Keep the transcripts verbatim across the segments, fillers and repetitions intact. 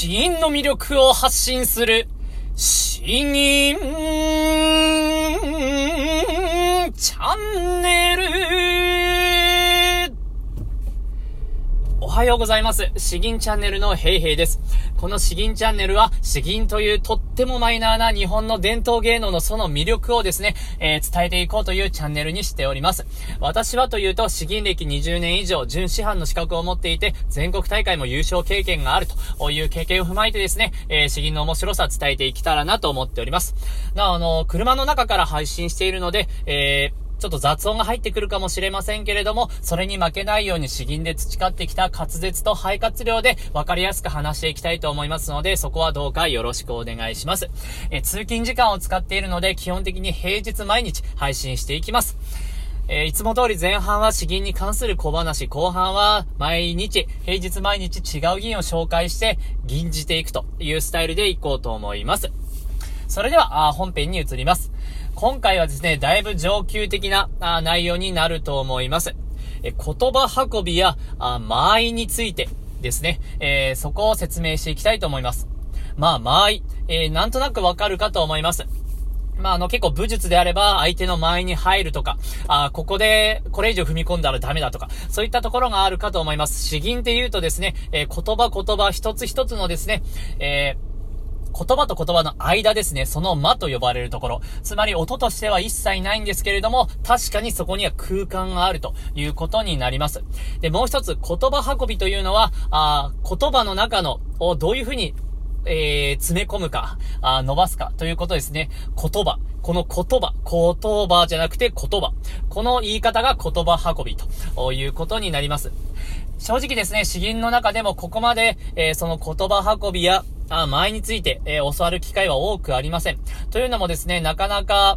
死因の魅力を発信する死因チャンネル。おはようございます。死因チャンネルのヘイヘイです。この死因チャンネルは死因というとってもマイナーな日本の伝統芸能のその魅力をですね、えー、伝えていこうというチャンネルにしております。私はというと死因歴にじゅうねん以上準師範の資格を持っていて、全国大会も優勝経験があるという経験を踏まえてですね、えー、死因の面白さを伝えていけたらなと思っております。なあの車の中から配信しているので、えーちょっと雑音が入ってくるかもしれませんけれども、それに負けないように死因で培ってきた滑舌と肺活量で分かりやすく話していきたいと思いますので、そこはどうかよろしくお願いします。え通勤時間を使っているので、基本的に平日毎日配信していきます。えー、いつも通り前半は死因に関する小話、後半は毎日、平日毎日違う議員を紹介して吟じていくというスタイルでいこうと思います。それでは本編に移ります。今回はですね、だいぶ上級的な内容になると思います。え言葉運びや間合いについてですね、えー、そこを説明していきたいと思います。まあ間合い、えー、なんとなくわかるかと思います。まあ、あの、結構武術であれば、相手の間合いに入るとか、あここで、これ以上踏み込んだらダメだとか、そういったところがあるかと思います。死因って言うとですね、えー、言葉言葉一つ一つのですね、えー言葉と言葉の間ですね、その間と呼ばれるところ、つまり音としては一切ないんですけれども、確かにそこには空間があるということになります。で、もう一つ、言葉運びというのは、あ言葉の中のをどういうふうに、えー、詰め込むかあ伸ばすかということですね。言葉、この言葉、言葉じゃなくて言葉、この言い方が言葉運びということになります。正直ですね、死因の中でもここまで、えー、その言葉運びやあ前について、えー、教わる機会は多くありません。というのもですね、なかなか、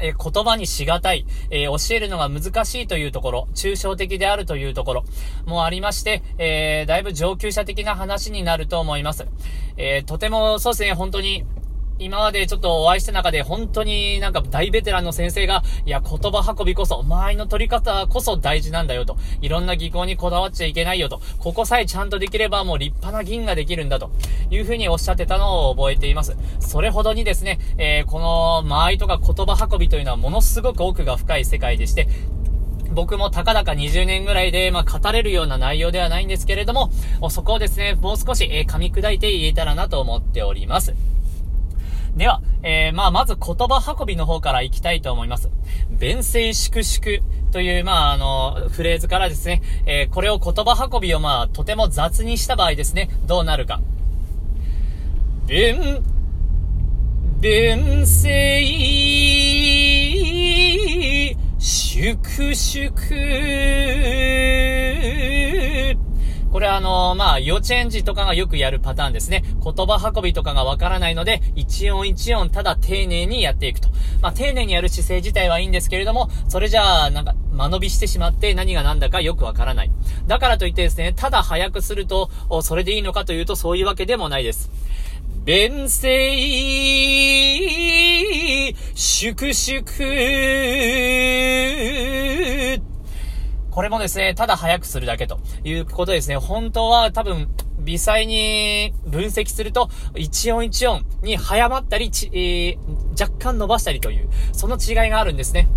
えー、言葉にしがたい、えー、教えるのが難しいというところ、抽象的であるというところもありまして、えー、だいぶ上級者的な話になると思います。えー、とてもそうですね、本当に今までちょっとお会いした中で、本当になんか大ベテランの先生が、いや言葉運びこそ、間合いの取り方こそ大事なんだよと、いろんな技巧にこだわっちゃいけないよと、ここさえちゃんとできればもう立派な議員ができるんだというふうにおっしゃってたのを覚えています。それほどにですね、えー、この間合いとか言葉運びというのはものすごく奥が深い世界でして、僕もたかだかにじゅうねんぐらいで、まあ、語れるような内容ではないんですけれども、そこをですね、もう少し、えー、噛み砕いて言えたらなと思っております。では、えー、まあ、まず言葉運びの方からいきたいと思います。弁声粛々という、まあ、あの、フレーズからですね、えー、これを言葉運びを、まあ、とても雑にした場合ですね、どうなるか。弁、弁声粛々。これはあのー、まあ、幼稚園児とかがよくやるパターンですね。言葉運びとかがわからないので、一音一音ただ丁寧にやっていくと。まあ、丁寧にやる姿勢自体はいいんですけれども、それじゃあ、なんか、間延びしてしまって何が何だかよくわからない。だからといってですね、ただ早くすると、それでいいのかというと、そういうわけでもないです。弁声粛々。これもですね、ただ早くするだけということですね。本当は多分、微細に分析すると、一音一音に早まったり、ち、えー、若干伸ばしたりという、その違いがあるんですね。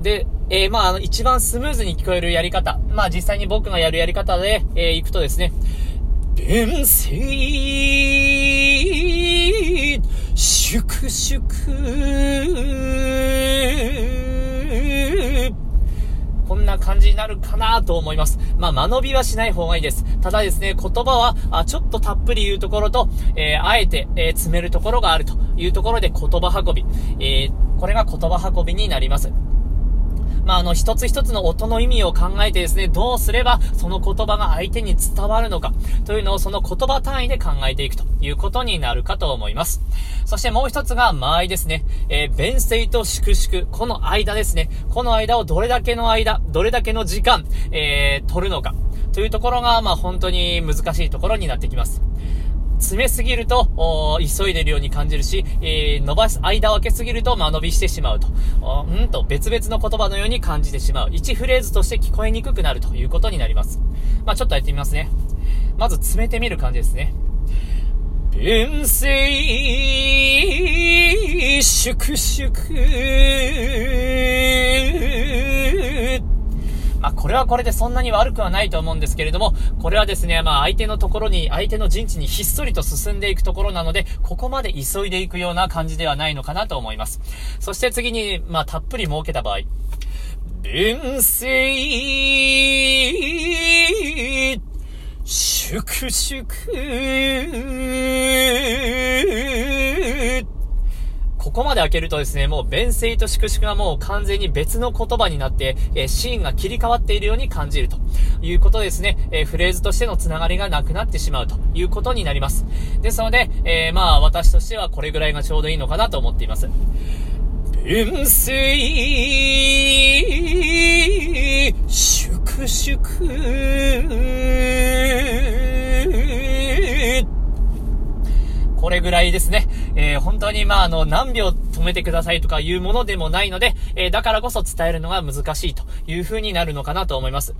で、えー、まあ、あの、一番スムーズに聞こえるやり方、まあ実際に僕がやるやり方で、えー、いくとですね、弁声粛々。こんな感じになるかなと思います。まあ、間延びはしない方がいいです。ただですね、言葉は、あちょっとたっぷり言うところと、えー、あえて、えー、詰めるところがあるというところで、言葉運び。えー、これが言葉運びになります。まあ、あの、一つ一つの音の意味を考えてですね、どうすればその言葉が相手に伝わるのかというのを、その言葉単位で考えていくということになるかと思います。そしてもう一つが間合いですね。えー、弁声と粛々、この間ですね。この間をどれだけの間、どれだけの時間、えー、取るのかというところが、まあ、本当に難しいところになってきます。詰めすぎると急いでるように感じるし、えー、伸ばす間を空けすぎると間延びしてしまうと、うんと別々の言葉のように感じてしまう、一フレーズとして聞こえにくくなるということになります。まあ、ちょっとやってみますね。まず詰めてみる感じですね。遠征粛々。まあこれはこれでそんなに悪くはないと思うんですけれども、これはですね、まあ相手のところに、相手の陣地にひっそりと進んでいくところなので、ここまで急いでいくような感じではないのかなと思います。そして次に、まあたっぷり設けた場合、遠征粛々。ここまで開けるとですね、もう弁声と粛々がもう完全に別の言葉になって、えー、シーンが切り替わっているように感じるということですね、えー、フレーズとしてのつながりがなくなってしまうということになります。ですので、えー、まあ私としてはこれぐらいがちょうどいいのかなと思っています。弁声粛々。これぐらいですね。えー、本当に、まあ、あの、何秒止めてくださいとかいうものでもないので、えー、だからこそ伝えるのが難しいという風になるのかなと思います。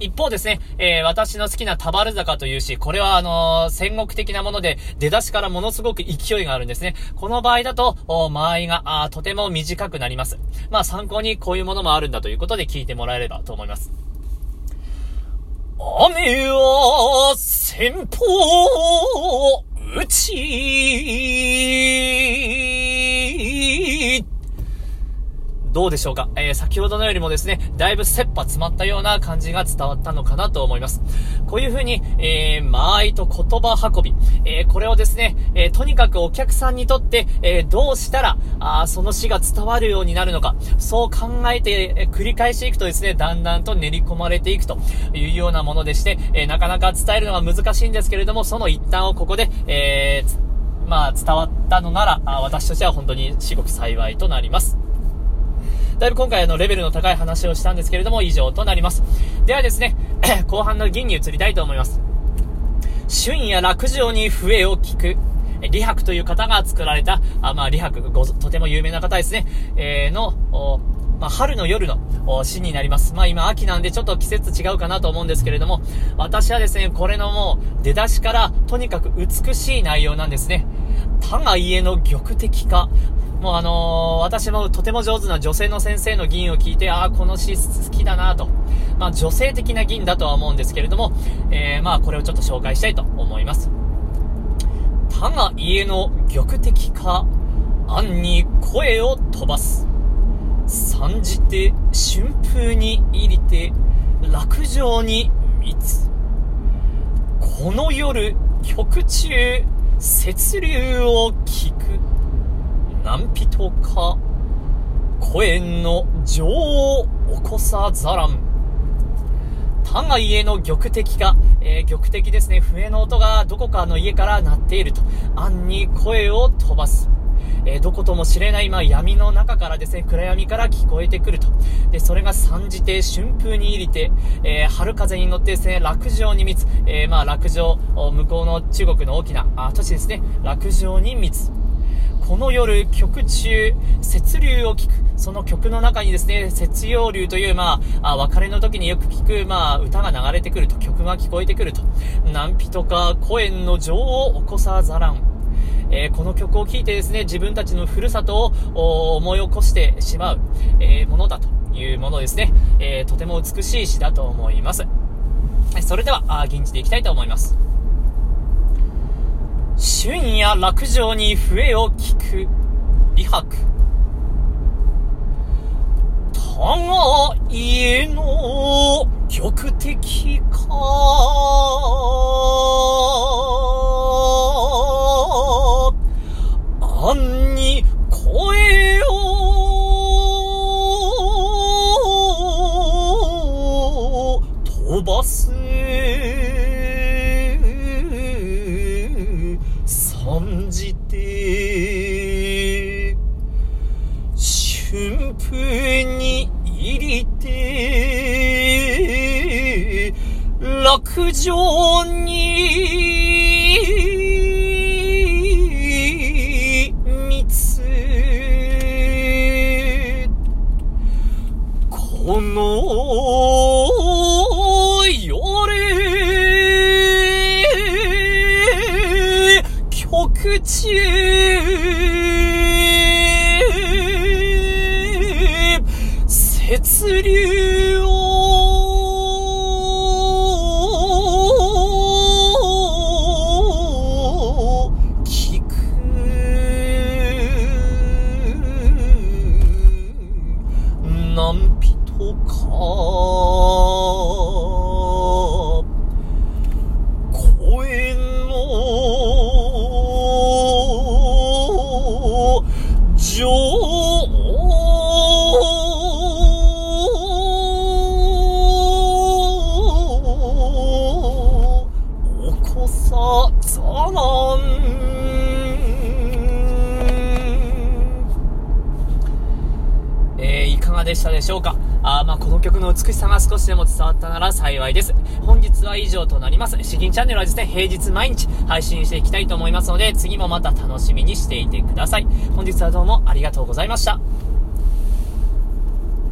一方ですね、えー、私の好きな田原坂という詩、これはあのー、戦国的なもので、出だしからものすごく勢いがあるんですね。この場合だと、間合いがあとても短くなります。まあ、参考にこういうものもあるんだということで聞いてもらえればと思います。雨は先方うち、どうでしょうか、えー、先ほどのよりもですね、だいぶ切羽詰まったような感じが伝わったのかなと思います。こういう風に、えー、間合いと言葉運び、えー、これをですね、えー、とにかくお客さんにとって、えー、どうしたらあその詩が伝わるようになるのか、そう考えて、えー、繰り返していくとですね、だんだんと練り込まれていくというようなものでして、えー、なかなか伝えるのが難しいんですけれども、その一端をここで、えー、まあ伝わったのなら、あ私としては本当に至極幸いとなります。だいぶ今回のレベルの高い話をしたんですけれども、以上となります。ではですね、後半の吟に移りたいと思います。春夜落城に笛を聞く。李白という方が作られた、あまあ李白ご、とても有名な方ですね、えー、の、まあ、春の夜の詩になります。まあ今秋なんでちょっと季節違うかなと思うんですけれども、私はですね、これのもう出だしからとにかく美しい内容なんですね。他が家の玉滴か。もうあのー、私もとても上手な女性の先生の吟を聞いて、ああ、この詩好きだなと。まあ女性的な吟だとは思うんですけれども、えー、まあこれをちょっと紹介したいと思います。他が家の玉滴か、暗に声を飛ばす。参じて春風に入りて、落城に密。この夜、曲中、節流を聞く。何人か声の情を起こさざらん。他が家の玉滴が、えー、玉滴ですね、笛の音がどこかの家から鳴っていると。暗に声を飛ばす、えー、どことも知れない、まあ、闇の中からですね、暗闇から聞こえてくると。でそれが参じて春風に入りて、えー、春風に乗ってですね、落城に密、えー、まあ落城、向こうの中国の大きなあ都市ですね、落城に密。この夜、曲中、節流を聞く。その曲の中にですね、節陽流という、まあ、あ、別れの時によく聞く、まあ、歌が流れてくると、曲が聞こえてくると。何人か声の情を起こさざらん。えー、この曲を聴いてですね、自分たちのふるさとを思い起こしてしまう、えー、ものだというものですね、えー。とても美しい詩だと思います。それでは、吟じていきたいと思います。春夜落城に笛を聞く、李白。他が家の玉滴か、暗に声を飛ばす。感じて春風に入りて、落城に密。この夜したでしょうか。あまあこの曲の美しさが少しでも伝わったなら幸いです。本日は以上となります。詩吟チャンネルはですね、平日毎日配信していきたいと思いますので、次もまた楽しみにしていてください。本日はどうもありがとうございました。